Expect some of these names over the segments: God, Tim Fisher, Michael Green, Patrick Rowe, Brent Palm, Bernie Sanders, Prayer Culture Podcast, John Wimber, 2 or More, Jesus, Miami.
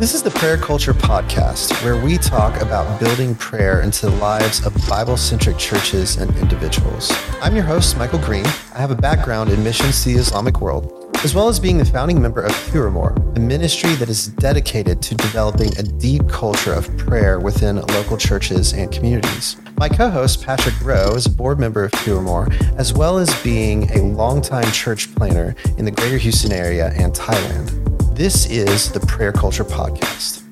This is the Prayer Culture Podcast, where we talk about building prayer into the lives of Bible-centric churches and individuals. I'm your host, Michael Green. I have a background in missions to the Islamic world, as well as being the founding member of 2 or More, a ministry that is dedicated to developing a deep culture of prayer within local churches and communities. My co-host, Patrick Rowe, is a board member of 2 or More, as well as being a longtime church planner in the greater Houston area and Thailand. This is the Prayer Culture Podcast.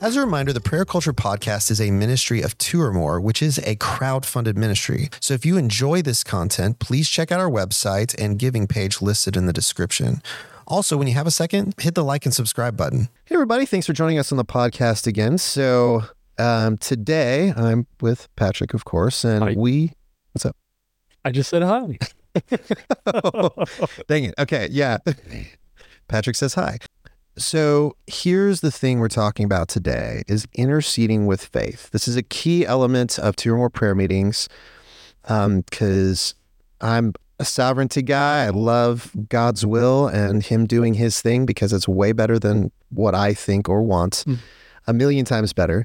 As a reminder, the Prayer Culture Podcast is a ministry of 2 or More, which is a crowdfunded ministry. So if you enjoy this content, please check out our website and giving page listed in the description. Also, when you have a second, hit the like and subscribe button. Hey, everybody. Thanks for joining us on the podcast again. So today I'm with Patrick, of course, and hi. What's up? I just said hi. Oh, dang it. Okay. Yeah. Patrick says hi. So here's the thing we're talking about today is interceding with faith. This is a key element of 2 or More prayer meetings because I'm a sovereignty guy. I love God's will and him doing his thing because it's way better than what I think or want. A million times better.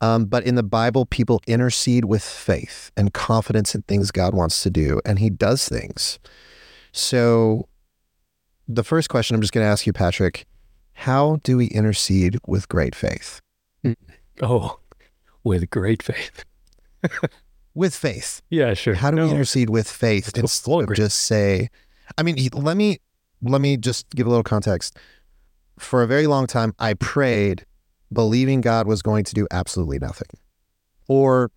But in the Bible, people intercede with faith and confidence in things God wants to do, and he does things. So the first question I'm just going to ask you, Patrick, how do we intercede with great faith? Oh, with great faith. With faith. Yeah, sure. How do we intercede with faith instead of just say, I mean, let me just give a little context. For a very long time, I prayed believing God was going to do absolutely nothing, or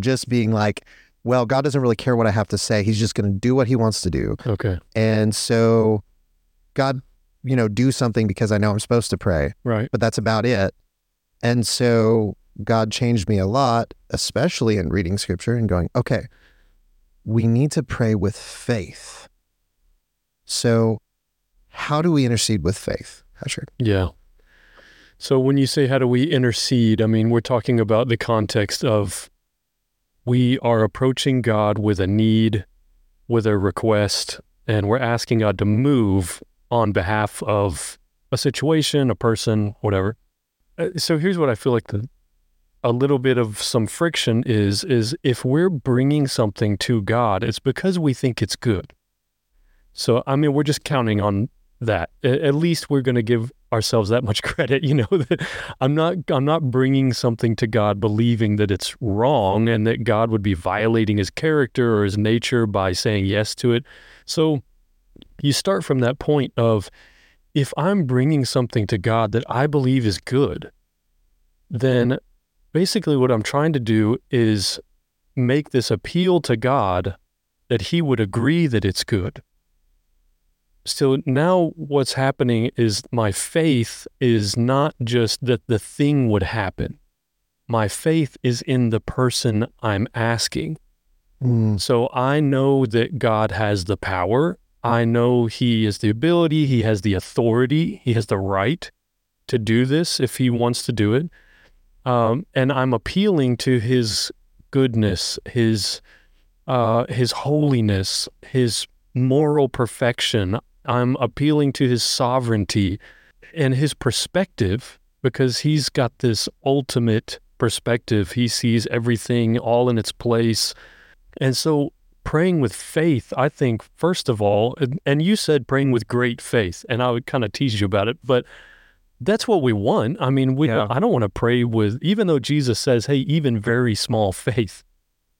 just being like, well, God doesn't really care what I have to say. He's just going to do what he wants to do. Okay. And so God, you know, do something because I know I'm supposed to pray. Right. But that's about it. And so God changed me a lot, especially in reading scripture and going, okay, we need to pray with faith. So how do we intercede with faith, Patrick? Yeah. So when you say, how do we intercede? I mean, we're talking about the context of we are approaching God with a need, with a request, and we're asking God to move on behalf of a situation, a person, whatever. So here's what I feel like a little bit of some friction is if we're bringing something to God, it's because we think it's good. So, I mean, we're just counting on that. At least we're going to give ourselves that much credit, you know, that I'm not bringing something to God believing that it's wrong and that God would be violating his character or his nature by saying yes to it. So you start from that point of, if I'm bringing something to God that I believe is good, then basically what I'm trying to do is make this appeal to God that he would agree that it's good. So now what's happening is my faith is not just that the thing would happen. My faith is in the person I'm asking. So I know that God has the power. I know he has the ability. He has the authority. He has the right to do this if he wants to do it. And I'm appealing to his goodness, his holiness, his moral perfection. I'm appealing to his sovereignty and his perspective, because he's got this ultimate perspective. He sees everything all in its place. And so praying with faith, I think, first of all, and you said praying with great faith, and I would kind of tease you about it, but that's what we want. I mean, I don't want to pray with, even though Jesus says, hey, even very small faith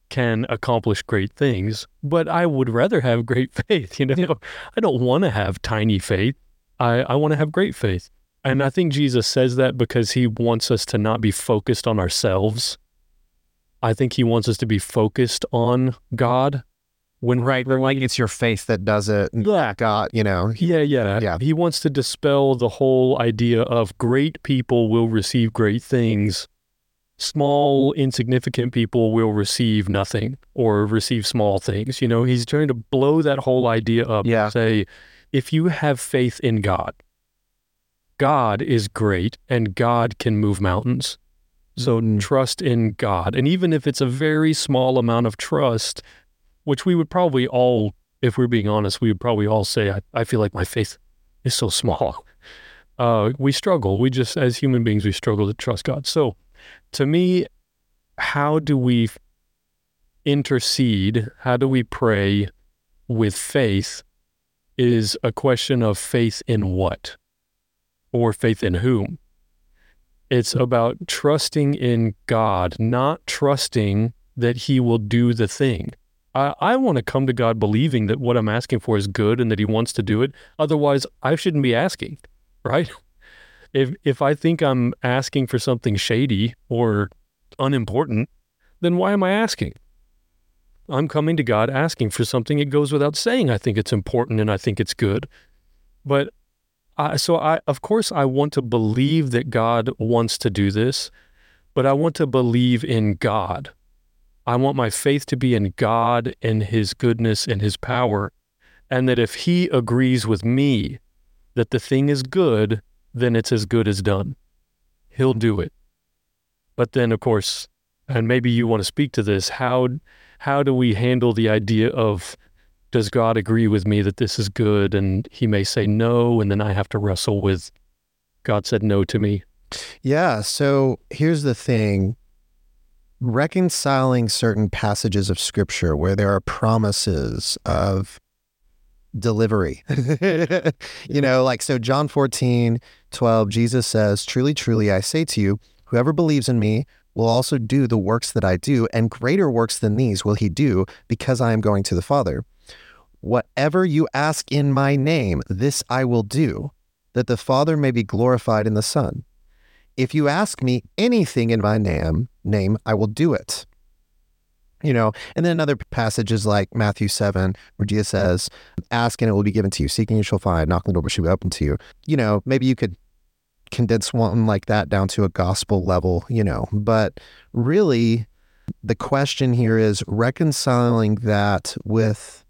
can accomplish great things, but I would rather have great faith, you know? Yeah. I don't want to have tiny faith. I want to have great faith. And I think Jesus says that because he wants us to not be focused on ourselves. I think he wants us to be focused on God. When it's your faith that does it, God, you know? Yeah. He wants to dispel the whole idea of great people will receive great things. Small, insignificant people will receive nothing or receive small things. You know, he's trying to blow that whole idea up and say, if you have faith in God, God is great and God can move mountains. So trust in God. And even if it's a very small amount of trust, which we would probably all if we're being honest, we would probably all say, I feel like my faith is so small. We struggle. We just, as human beings, we struggle to trust God. So to me, how do we intercede? How do we pray with faith is a question of faith in what or faith in whom. It's about trusting in God, not trusting that he will do the thing. I want to come to God believing that what I'm asking for is good and that he wants to do it. Otherwise, I shouldn't be asking, right? If I think I'm asking for something shady or unimportant, then why am I asking? I'm coming to God asking for something. It goes without saying I think it's important and I think it's good. But of course, I want to believe that God wants to do this, but I want to believe in God. I want my faith to be in God and his goodness and his power, and that if he agrees with me that the thing is good, then it's as good as done. He'll do it. But then, of course, and maybe you want to speak to this, how do we handle the idea of, does God agree with me that this is good? And he may say no, and then I have to wrestle with, God said no to me. Yeah, so here's the thing. Reconciling certain passages of scripture where there are promises of delivery. You know, like, so John 14:12, Jesus says, "Truly, truly, I say to you, whoever believes in me will also do the works that I do, and greater works than these will he do, because I am going to the Father. Whatever you ask in my name, this I will do, that the Father may be glorified in the Son. If you ask me anything in my name, I will do it." You know, and then another passage is like Matthew 7, where Jesus says, "Ask and it will be given to you, seeking you shall find, knocking the door shall be open to you." You know, maybe you could condense one like that down to a gospel level, you know, but really the question here is reconciling that with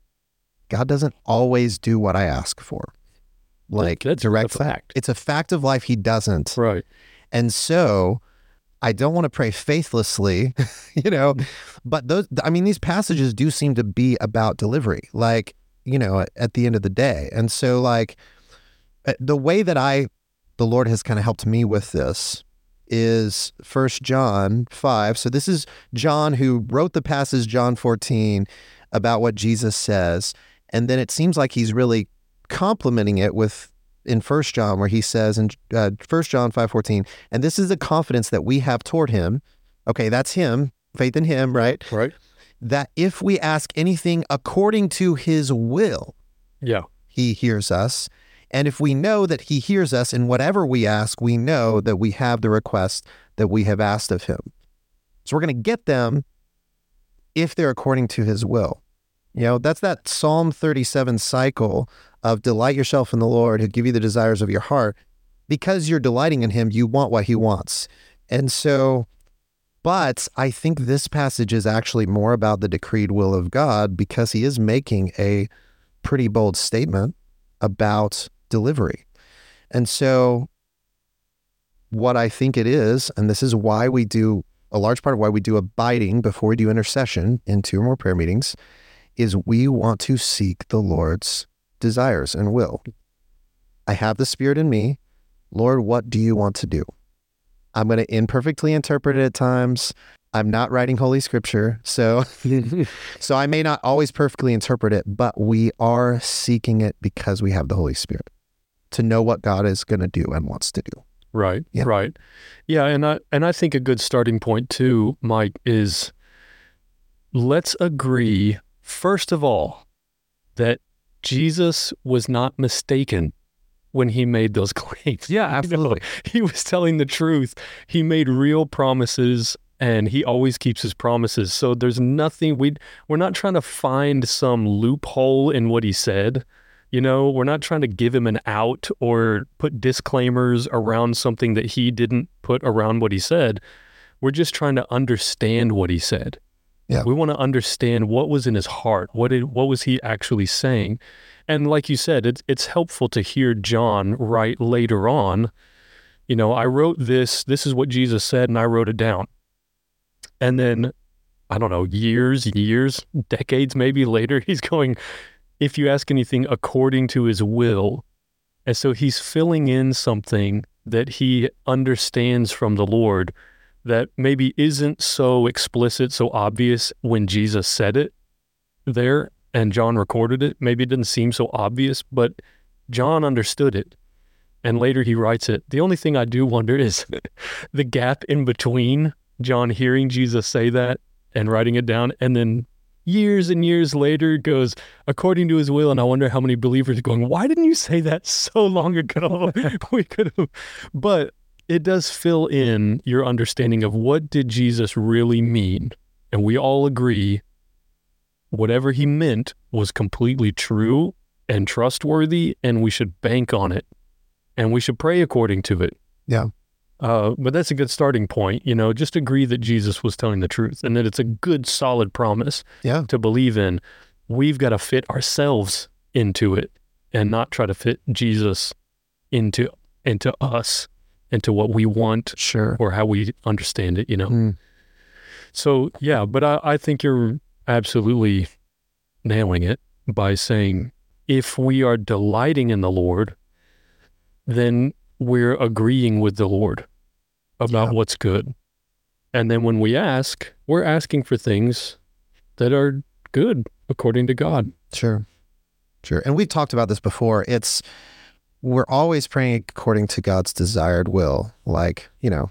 God doesn't always do what I ask for. Like, that's direct fact. It's a fact of life. He doesn't. Right. And so I don't want to pray faithlessly, you know, but these passages do seem to be about delivery, like, you know, at the end of the day. And so, like, the way that the Lord has kind of helped me with this is 1 John 5. So this is John who wrote the passage, John 14, about what Jesus says. And then it seems like he's really complementing it with in 1 John, where he says in 1 John 5:14, "And this is the confidence that we have toward him." Okay, that's him, faith in him, right? Right. "That if we ask anything according to his will, he hears us. And if we know that he hears us in whatever we ask, we know that we have the request that we have asked of him." So we're going to get them if they're according to his will. You know, that's that Psalm 37 cycle of delight yourself in the Lord, he'll give you the desires of your heart. Because you're delighting in him, you want what he wants. And so, but I think this passage is actually more about the decreed will of God, because he is making a pretty bold statement about delivery. And so what I think it is, and this is why we do a large part of why we do abiding before we do intercession in 2 or more prayer meetings, is we want to seek the Lord's desires and will. I have the Spirit in me. Lord, what do you want to do? I'm going to imperfectly interpret it at times. I'm not writing Holy Scripture, so I may not always perfectly interpret it, but we are seeking it because we have the Holy Spirit to know what God is going to do and wants to do. Right, yeah. Right. Yeah, and I think a good starting point too, Mike, is let's agree, first of all, that Jesus was not mistaken when he made those claims. Yeah, absolutely. You know, he was telling the truth. He made real promises. And he always keeps his promises. So there's nothing, we're not trying to find some loophole in what he said. You know, we're not trying to give him an out or put disclaimers around something that he didn't put around what he said. We're just trying to understand what he said. Yeah. We want to understand what was in his heart. What was he actually saying? And like you said, it's helpful to hear John write later on, you know, I wrote this, this is what Jesus said, and I wrote it down. And then, I don't know, years, decades, maybe later, he's going, if you ask anything according to his will. And so he's filling in something that he understands from the Lord that maybe isn't so explicit, so obvious when Jesus said it there and John recorded it. Maybe it didn't seem so obvious, but John understood it. And later he writes it. The only thing I do wonder is the gap in between John hearing Jesus say that and writing it down, and then years and years later goes, according to his will. And I wonder how many believers are going, why didn't you say that so long ago? We could have. But it does fill in your understanding of what did Jesus really mean. And we all agree whatever he meant was completely true and trustworthy, and we should bank on it, and we should pray according to it. Yeah. But that's a good starting point, you know, just agree that Jesus was telling the truth and that it's a good, solid promise to believe in. We've got to fit ourselves into it and not try to fit Jesus into us, into what we want or how we understand it, you know? Mm. So, yeah, but I think you're absolutely nailing it by saying if we are delighting in the Lord, then we're agreeing with the Lord about what's good. And then when we ask, we're asking for things that are good according to God. Sure. Sure. And we've talked about this before. We're always praying according to God's desired will. Like, you know,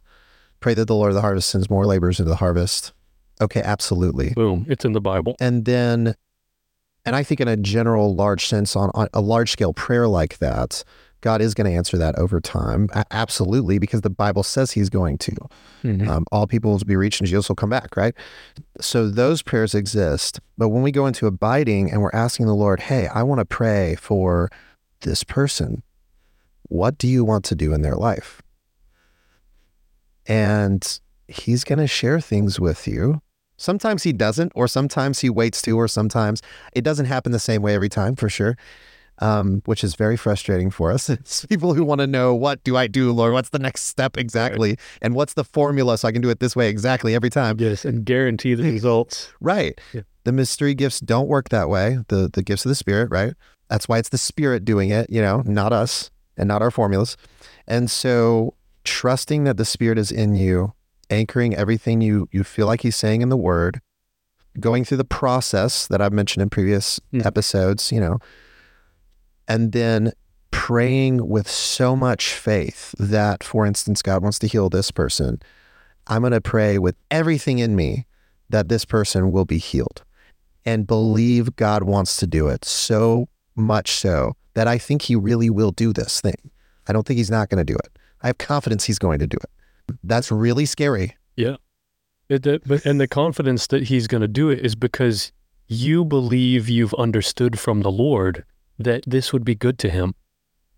pray that the Lord of the harvest sends more laborers into the harvest. Okay, absolutely. Boom. It's in the Bible. And then, and I think in a general large sense on a large scale prayer like that, God is going to answer that over time. Absolutely, because the Bible says he's going to. Mm-hmm. All people will be reached and Jesus will come back, right? So those prayers exist. But when we go into abiding and we're asking the Lord, hey, I want to pray for this person. What do you want to do in their life? And he's going to share things with you. Sometimes he doesn't, or sometimes he waits to, or sometimes it doesn't happen the same way every time, for sure. Which is very frustrating for us. It's people who want to know, what do I do, Lord? What's the next step exactly? Right. And what's the formula so I can do it this way exactly every time? Yes, and guarantee the results. Right. Yeah. The mystery gifts don't work that way. The gifts of the Spirit, right? That's why it's the Spirit doing it, you know, not us and not our formulas. And so trusting that the Spirit is in you, anchoring everything you feel like he's saying in the Word, going through the process that I've mentioned in previous episodes, you know, and then praying with so much faith that, for instance, God wants to heal this person. I'm going to pray with everything in me that this person will be healed, and believe God wants to do it so much so that I think he really will do this thing. I don't think he's not going to do it. I have confidence he's going to do it. That's really scary. Yeah. And the confidence that he's going to do it is because you believe you've understood from the Lord that this would be good to him,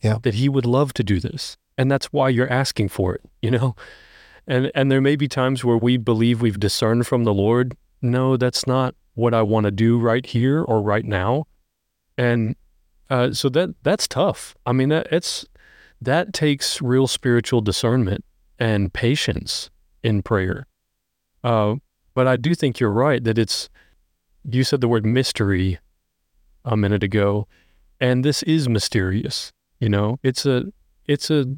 that he would love to do this. And that's why you're asking for it, you know? And there may be times where we believe we've discerned from the Lord, no, that's not what I want to do right here or right now. And so that's tough. I mean, that takes real spiritual discernment and patience in prayer. But I do think you're right that you said the word mystery a minute ago, and this is mysterious, you know, it's a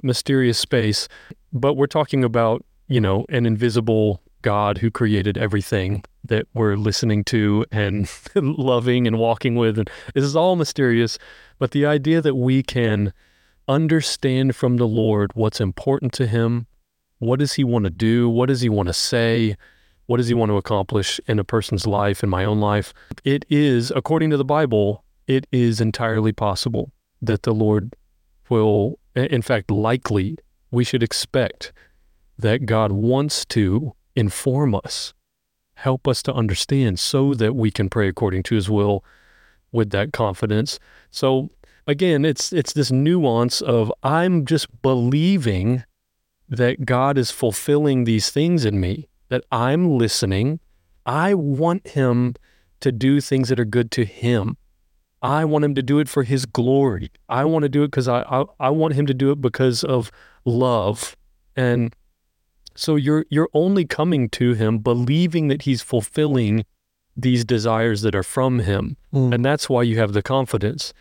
mysterious space, but we're talking about, you know, an invisible God who created everything that we're listening to and loving and walking with. And this is all mysterious, but the idea that we can understand from the Lord what's important to him, what does he want to do? What does he want to say? What does he want to accomplish in a person's life, in my own life? It is, according to the Bible, it is entirely possible that the Lord will, in fact, likely, we should expect that God wants to inform us, help us to understand so that we can pray according to his will with that confidence. So again, it's this nuance of I'm just believing that God is fulfilling these things in me, that I'm listening. I want him to do things that are good to him. I want him to do it for his glory. I want to do it because I want him to do it because of love. And so you're only coming to him believing that he's fulfilling these desires that are from him. Mm. And that's why you have the confidence.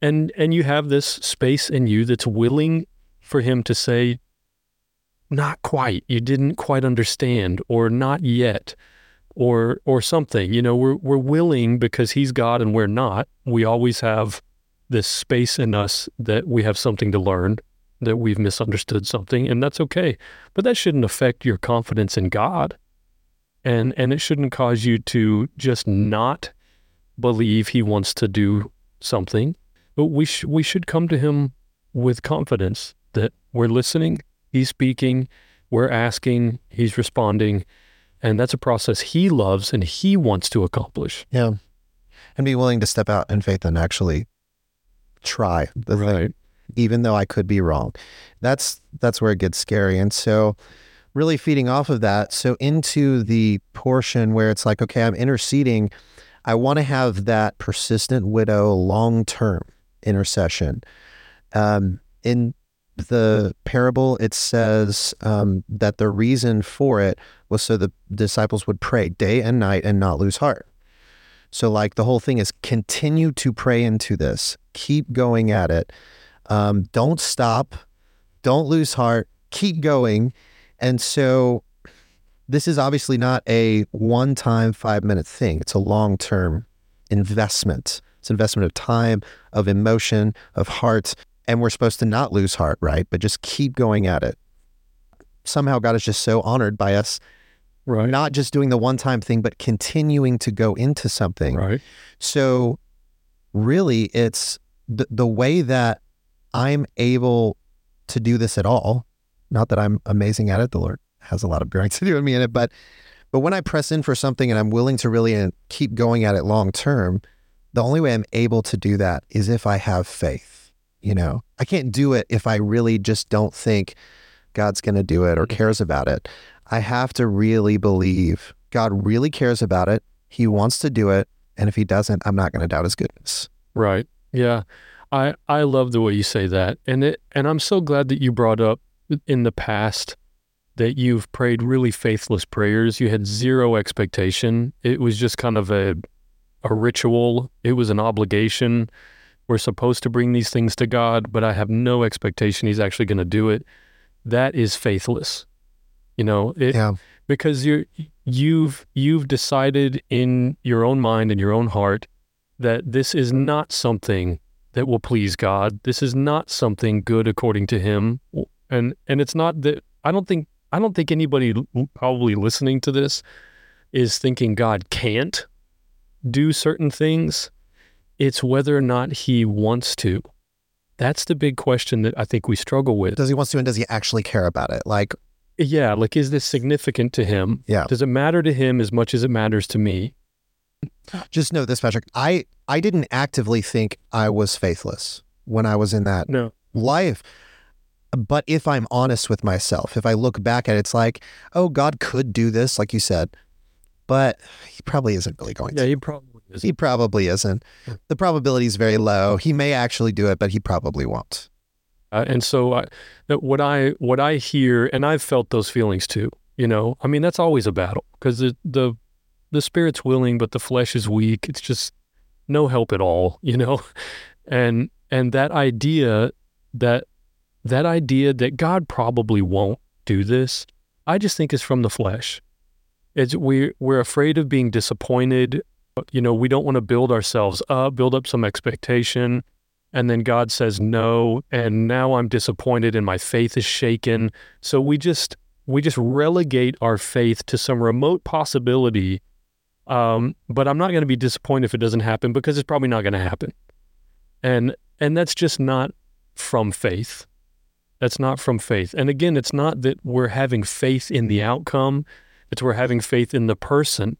And you have this space in you that's willing for him to say, not quite, you didn't quite understand, or not yet, or something. You know, we're willing because he's God and we're not. We always have this space in us that we have something to learn, that we've misunderstood something, and that's okay. But that shouldn't affect your confidence in God. And it shouldn't cause you to just not believe he wants to do something. But we should come to him with confidence that we're listening, he's speaking, we're asking, he's responding. And that's a process he loves and he wants to accomplish. Yeah. And be willing to step out in faith and actually try the thing, even though I could be wrong. That's where it gets scary. And so really feeding off of that, so into the portion where it's like, okay, I'm interceding. I want to have that persistent widow long-term intercession. In the parable, it says that the reason for it was so the disciples would pray day and night and not lose heart. So like the whole thing is continue to pray into this. Keep going at it. Don't stop. Don't lose heart. Keep going. And so this is obviously not a one-time 5-minute thing. It's a long-term investment. It's an investment of time, of emotion, of heart. And we're supposed to not lose heart, right? But just keep going at it. Somehow God is just so honored by us, right? Not just doing the one-time thing, but continuing to go into something. Right. So really, it's the way that I'm able to do this at all. Not that I'm amazing at it. The Lord has a lot of grace to do in me in it. But when I press in for something and I'm willing to really keep going at it long-term, the only way I'm able to do that is if I have faith. You know, I can't do it if I really just don't think God's going to do it or cares about it. I have to really believe God really cares about it. He wants to do it. And if he doesn't, I'm not going to doubt his goodness. Right. Yeah. I love the way you say that. And I'm so glad that you brought up in the past that you've prayed really faithless prayers. You had zero expectation. It was just kind of a ritual. It was an obligation. We're supposed to bring these things to God, but I have no expectation he's actually going to do it. That is faithless. You know, because you've decided in your own mind and your own heart that this is not something that will please God. This is not something good according to him. And it's not that I don't think anybody probably listening to this is thinking God can't do certain things. It's whether or not he wants to. That's the big question that I think we struggle with. Does he want to, and does he actually care about it? Like, yeah, like, is this significant to him? Yeah. Does it matter to him as much as it matters to me? Just know this, Patrick. I didn't actively think I was faithless when I was in that life. But if I'm honest with myself, if I look back at it, it's like, oh, God could do this, like you said, but he probably isn't really going to. Yeah, he probably isn't. The probability is very low. He may actually do it, but he probably won't. And so what I hear, and I've felt those feelings too, you know, I mean, that's always a battle because the spirit's willing, but the flesh is weak. It's just no help at all, you know, and that idea that God probably won't do this, I just think is from the flesh. It's we're afraid of being disappointed. You know, we don't want to build up some expectation, and then God says no, and now I'm disappointed and my faith is shaken. So we just relegate our faith to some remote possibility, but I'm not going to be disappointed if it doesn't happen because it's probably not going to happen. And that's just not from faith. That's not from faith. And again, it's not that we're having faith in the outcome, it's we're having faith in the person.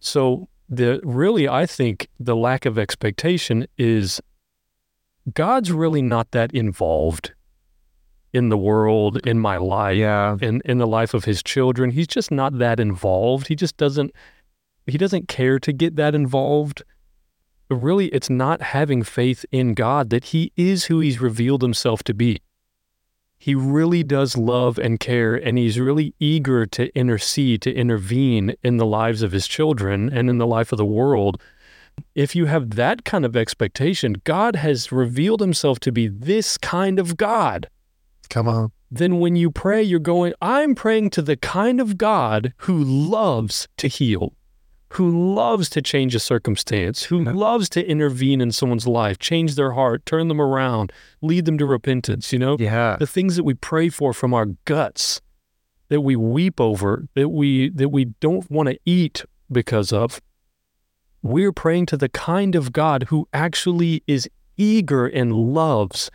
So I think the lack of expectation is God's really not that involved in the world, in my life, in the life of his children. He's just not that involved. He just doesn't care to get that involved. But really, it's not having faith in God that he is who he's revealed himself to be. He really does love and care, and he's really eager to intercede, to intervene in the lives of his children and in the life of the world. If you have that kind of expectation, God has revealed himself to be this kind of God. Come on. Then when you pray, you're going, I'm praying to the kind of God who loves to heal, who loves to change a circumstance, who loves to intervene in someone's life, change their heart, turn them around, lead them to repentance, you know? Yeah. The things that we pray for from our guts, that we weep over, that we don't want to eat because of, we're praying to the kind of God who actually is eager and loves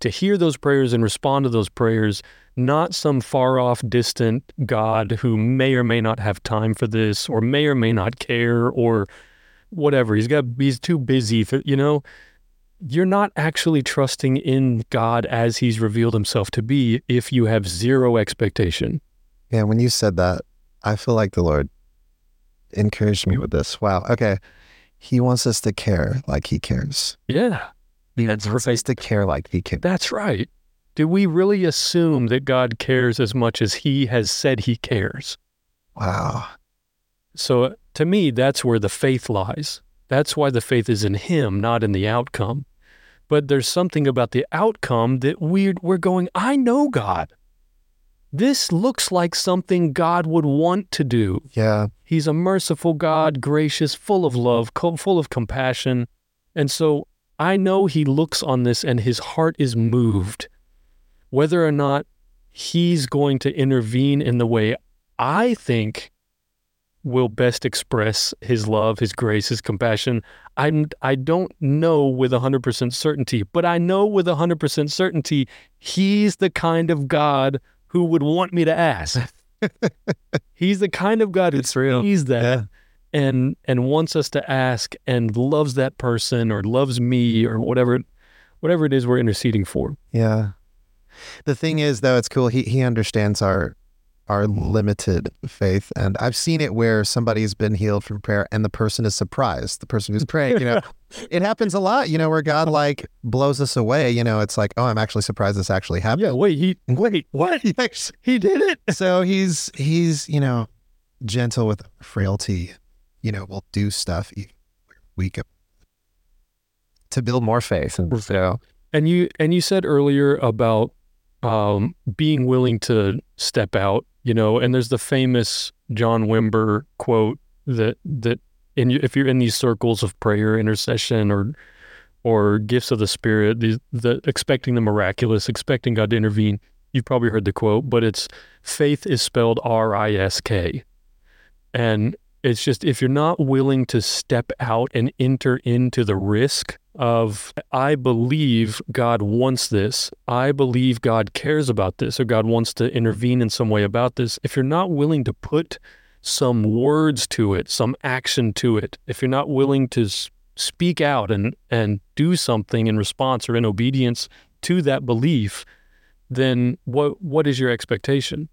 to hear those prayers and respond to those prayers, not some far-off, distant God who may or may not have time for this, or may or may not care, or whatever. He's too busy for, you know? You're not actually trusting in God as he's revealed himself to be if you have zero expectation. Yeah, when you said that, I feel like the Lord encouraged me with this. Wow, okay. He wants us to care like he cares. Yeah. That's perfect. To care like he cares. That's right. Do we really assume that God cares as much as he has said he cares? Wow. So to me, that's where the faith lies. That's why the faith is in him, not in the outcome. But there's something about the outcome that we're going, I know God. This looks like something God would want to do. Yeah. He's a merciful God, gracious, full of love, full of compassion. And so I know he looks on this and his heart is moved. Whether or not he's going to intervene in the way I think will best express his love, his grace, his compassion, I don't know with 100% certainty. But I know with 100% certainty, he's the kind of God who would want me to ask. He's the kind of God who sees that. Yeah. And wants us to ask and loves that person or loves me or whatever it is we're interceding for. Yeah. The thing is, though, it's cool. He understands our limited faith. And I've seen it where somebody's been healed from prayer and the person is surprised, the person who's praying, you know. It happens a lot, you know, where God like blows us away, you know. It's like, oh, I'm actually surprised this actually happened. Yeah, wait, what? He did it. So he's, you know, gentle with frailty. You know, we'll do stuff week to build more faith. And so, and you said earlier about being willing to step out. You know, and there's the famous John Wimber quote that if you're in these circles of prayer, intercession, or gifts of the Spirit, the expecting the miraculous, expecting God to intervene. You've probably heard the quote, but it's faith is spelled R-I-S-K, and it's just, if you're not willing to step out and enter into the risk of, I believe God wants this, I believe God cares about this, or God wants to intervene in some way about this, if you're not willing to put some words to it, some action to it, if you're not willing to speak out and do something in response or in obedience to that belief, then what is your expectation?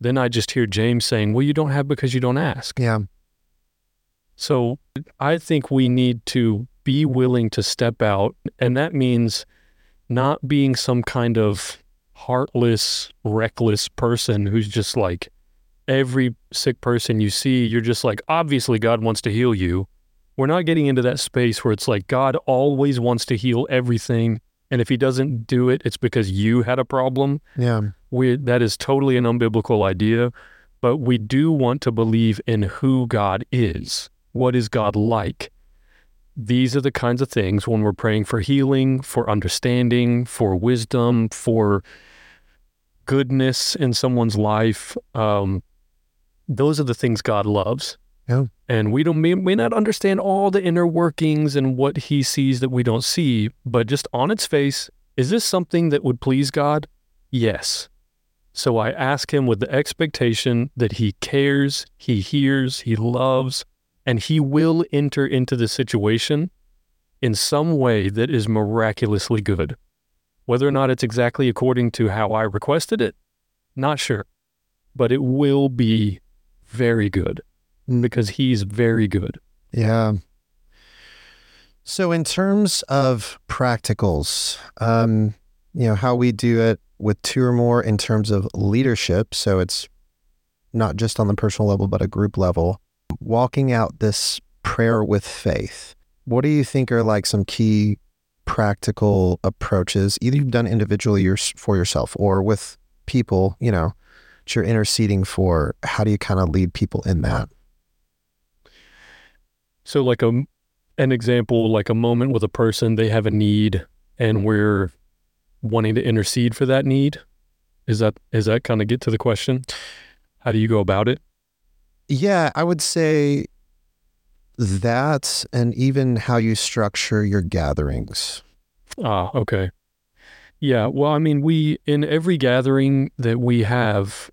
Then I just hear James saying, well, you don't have because you don't ask. Yeah. So I think we need to be willing to step out, and that means not being some kind of heartless, reckless person who's just like, every sick person you see, you're just like, obviously God wants to heal you. We're not getting into that space where it's like, God always wants to heal everything, and if he doesn't do it, it's because you had a problem. Yeah. That is totally an unbiblical idea, but we do want to believe in who God is. What is God like? These are the kinds of things when we're praying for healing, for understanding, for wisdom, for goodness in someone's life. Those are the things God loves. Yeah. And we may not understand all the inner workings and what he sees that we don't see, but just on its face, is this something that would please God? Yes. So I ask him with the expectation that he cares, he hears, he loves, and he will enter into the situation in some way that is miraculously good. Whether or not it's exactly according to how I requested it, not sure. But it will be very good. Because he's very good. Yeah. So in terms of practicals, you know, how we do it with 2 or more in terms of leadership. So it's not just on the personal level, but a group level, walking out this prayer with faith. What do you think are like some key practical approaches, either you've done individually for yourself or with people, you know, that you're interceding for? How do you kind of lead people in that? So like an example, like a moment with a person, they have a need and we're wanting to intercede for that need. Is that kind of get to the question? How do you go about it? Yeah, I would say that, and even how you structure your gatherings. Ah, okay. Yeah. Well, I mean, in every gathering that we have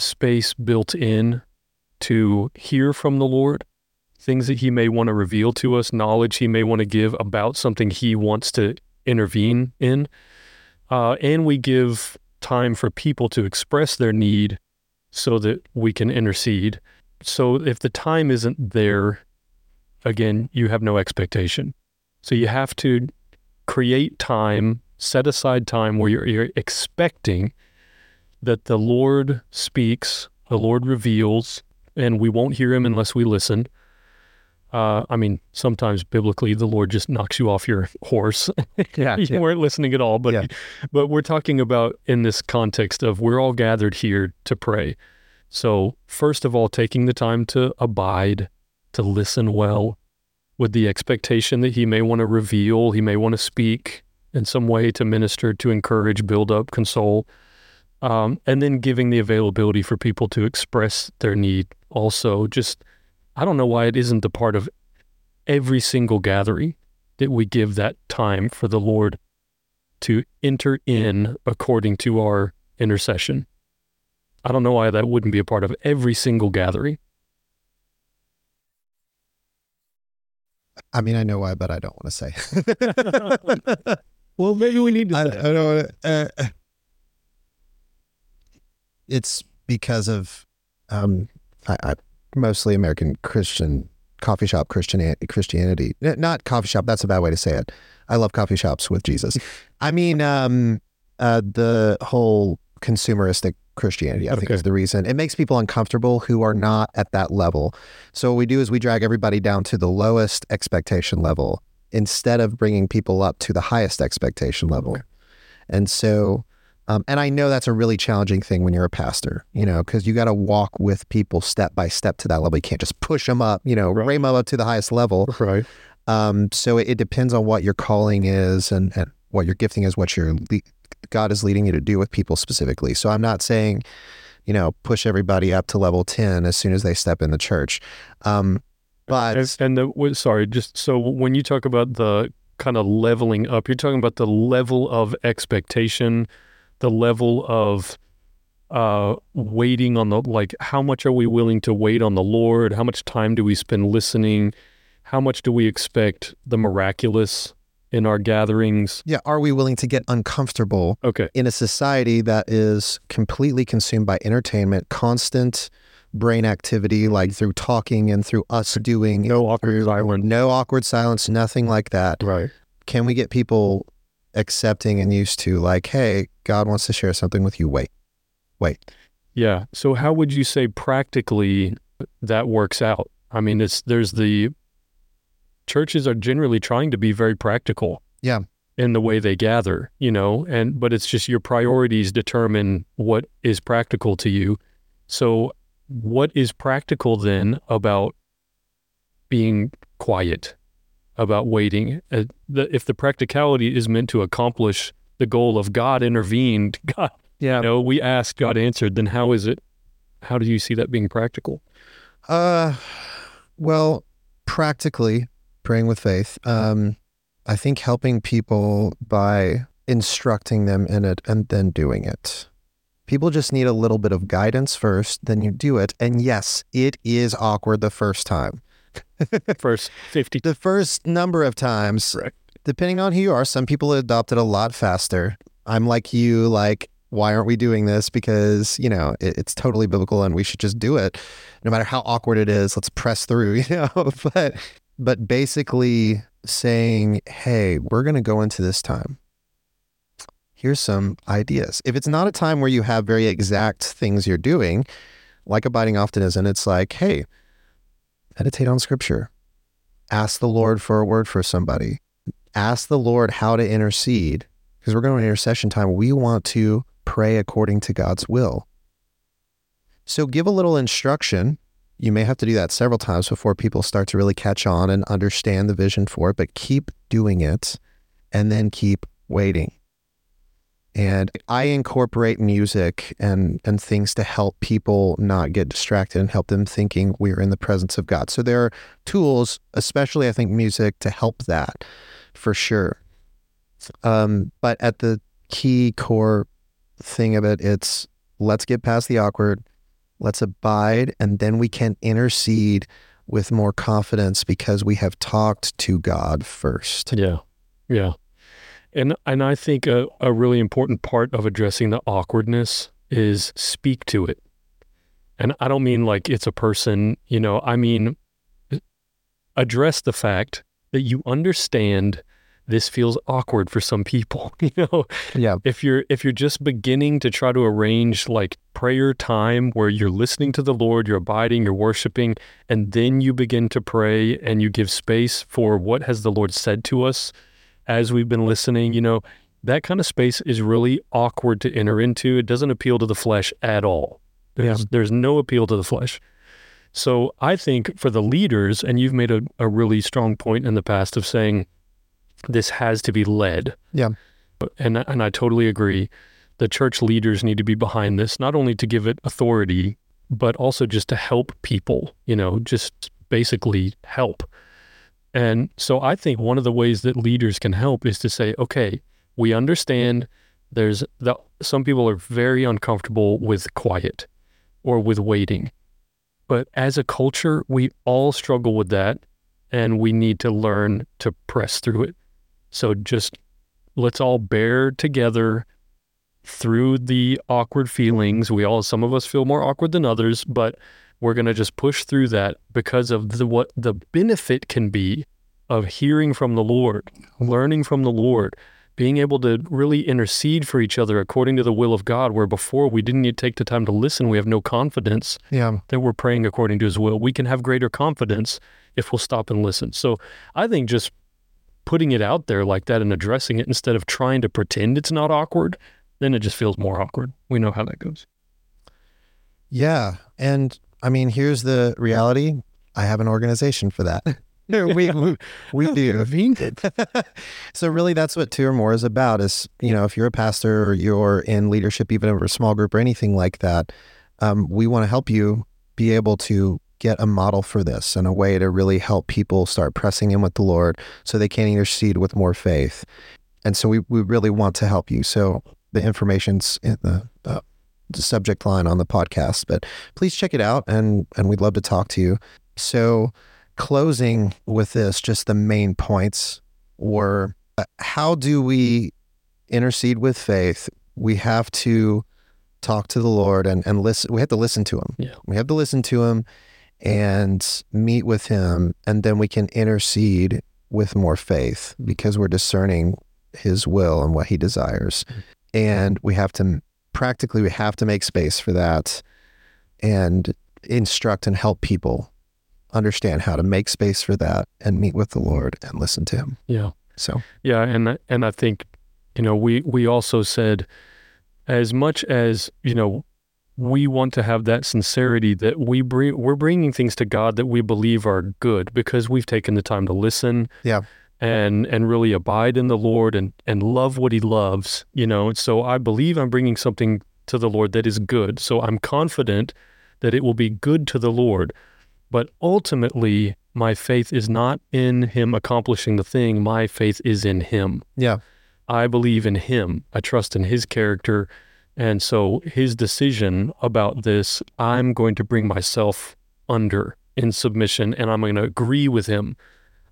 space built in to hear from the Lord, things that he may want to reveal to us, knowledge he may want to give about something he wants to intervene in. And we give time for people to express their need so that we can intercede. So if the time isn't there, again, you have no expectation. So you have to create time, set aside time where you're expecting that the Lord speaks, the Lord reveals, and we won't hear him unless we listen. I mean, sometimes biblically, the Lord just knocks you off your horse. Yeah, you weren't listening at all, but we're talking about in this context of we're all gathered here to pray. So first of all, taking the time to abide, to listen well with the expectation that he may want to reveal, he may want to speak in some way to minister, to encourage, build up, console, and then giving the availability for people to express their need. Also, just, I don't know why it isn't the part of every single gathering that we give that time for the Lord to enter in according to our intercession. I don't know why that wouldn't be a part of every single gathering. I mean, I know why, but I don't want to say. Well, maybe we need to say. I don't want to, it's because of mostly American Christian, coffee shop Christianity. Not coffee shop, that's a bad way to say it. I love coffee shops with Jesus. I mean, the whole consumeristic Christianity, I think, is the reason. It makes people uncomfortable who are not at that level. So what we do is we drag everybody down to the lowest expectation level instead of bringing people up to the highest expectation level. Okay. And so, and I know that's a really challenging thing when you're a pastor, you know, because you got to walk with people step by step to that level. You can't just push them up, you know, ram them up to the highest level. Right. So it depends on what your calling is and what your gifting is, what your God is leading you to do with people specifically. So I'm not saying, you know, push everybody up to level 10 as soon as they step in the church. So when you talk about the kind of leveling up, you're talking about the level of expectation, the level of waiting on the, like, how much are we willing to wait on the Lord? How much time do we spend listening? How much do we expect the miraculous in our gatherings? Yeah, are we willing to get uncomfortable in a society that is completely consumed by entertainment, constant brain activity, like through talking and through us doing. No awkward silence. No awkward silence, nothing like that. Right. Can we get people accepting and used to, like, hey, God wants to share something with you. Wait. Yeah. So how would you say practically that works out? I mean, churches are generally trying to be very practical in the way they gather, you know, but it's just your priorities determine what is practical to you. So what is practical then about being quiet, about waiting? If the practicality is meant to accomplish the goal of God intervened, you know, we asked, God answered, then how do you see that being practical? Well, practically, praying with faith, I think helping people by instructing them in it and then doing it. People just need a little bit of guidance first, then you do it. And yes, it is awkward the first time. The first number of times, right. Depending on who you are, some people adopt it a lot faster. I'm like you, like, why aren't we doing this? Because, you know, it's totally biblical and we should just do it. No matter how awkward it is, let's press through, you know, But basically saying, hey, we're going to go into this time. here's some ideas. If it's not a time where you have very exact things you're doing, like abiding often isn't, it's like, hey, meditate on scripture. Ask the Lord for a word for somebody. Ask the Lord how to intercede, because we're going to intercession time. We want to pray according to God's will. So give a little instruction. You may have to do that several times before people start to really catch on and understand the vision for it, but keep doing it and then keep waiting. And I incorporate music and things to help people not get distracted and help them thinking we're in the presence of God. So there are tools, especially I think music, to help that for sure. But at the key core thing of it, it's let's get past the awkward, let's abide, and then we can intercede with more confidence because we have talked to God first. Yeah, yeah. And I think a really important part of addressing the awkwardness is speak to it. And I don't mean like it's a person, you know, I mean, address the fact that you understand this feels awkward for some people, you know? Yeah. If you're just beginning to try to arrange like prayer time where you're listening to the Lord, you're abiding, you're worshiping, and then you begin to pray and you give space for what has the Lord said to us as we've been listening, you know, that kind of space is really awkward to enter into. It doesn't appeal to the flesh at all. There's no appeal to the flesh. So I think for the leaders, and you've made a really strong point in the past of saying this has to be led. Yeah. And I totally agree. The church leaders need to be behind this, not only to give it authority, but also just to help people, you know, just basically help. And so I think one of the ways that leaders can help is to say, okay, we understand some people are very uncomfortable with quiet or with waiting. But as a culture, we all struggle with that, and we need to learn to press through it. So just let's all bear together through the awkward feelings. Some of us feel more awkward than others, but we're going to just push through that because of what the benefit can be of hearing from the Lord, learning from the Lord, being able to really intercede for each other according to the will of God, where before we didn't need to take the time to listen. We have no confidence that we're praying according to his will. We can have greater confidence if we'll stop and listen. So I think just putting it out there like that and addressing it instead of trying to pretend it's not awkward, then it just feels more awkward. We know how that goes. Yeah. And I mean, here's the reality. I have an organization for that. we do. So really that's what 2 or More is about is, you know, if you're a pastor or you're in leadership, even over a small group or anything like that, we want to help you be able to get a model for this and a way to really help people start pressing in with the Lord so they can intercede with more faith. And so we really want to help you. So the information's in the subject line on the podcast, but please check it out and we'd love to talk to you. So closing with this, just the main points were, how do we intercede with faith? We have to talk to the Lord and listen. We have to listen to him. Yeah. We have to listen to him and meet with him, and then we can intercede with more faith because we're discerning his will and what he desires. And we have to practically, we have to make space for that and instruct and help people understand how to make space for that and meet with the Lord and listen to him. Yeah. So. Yeah. And I think, you know, we also said, as much as, you know, we want to have that sincerity that we're bringing things to God that we believe are good because we've taken the time to listen. Yeah. And really abide in the Lord and love what he loves, you know. And so I believe I'm bringing something to the Lord that is good. So I'm confident that it will be good to the Lord. But ultimately, my faith is not in him accomplishing the thing. My faith is in him. Yeah. I believe in him. I trust in his character. And so his decision about this, I'm going to bring myself under in submission, and I'm going to agree with him.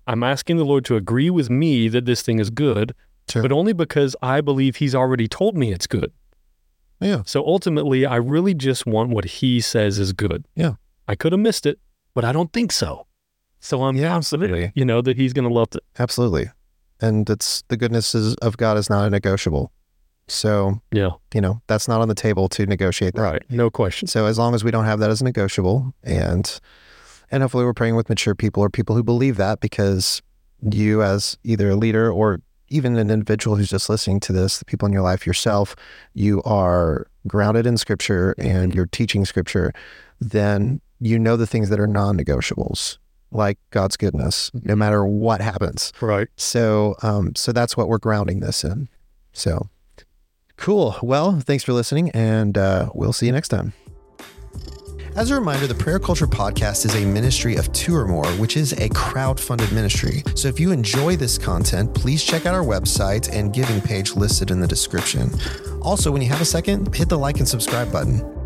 I'm asking the Lord to agree with me that this thing is good, sure, but only because I believe he's already told me it's good. Yeah. So ultimately, I really just want what he says is good. Yeah. I could have missed it, but I don't think so. So I'm confident, you know, that he's going to love it. Absolutely. And the goodness of God is not negotiable. So, that's not on the table to negotiate that. Right. No question. So as long as we don't have that as negotiable, and hopefully we're praying with mature people or people who believe that, because you as either a leader or even an individual who's just listening to this, the people in your life, yourself, you are grounded in scripture and you're teaching scripture, then you know the things that are non-negotiables, like God's goodness, no matter what happens. Right. So that's what we're grounding this in. So cool. Well, thanks for listening, and we'll see you next time. As a reminder, the Prayer Culture Podcast is a ministry of 2 or More, which is a crowdfunded ministry. So if you enjoy this content, please check out our website and giving page listed in the description. Also, when you have a second, hit the like and subscribe button.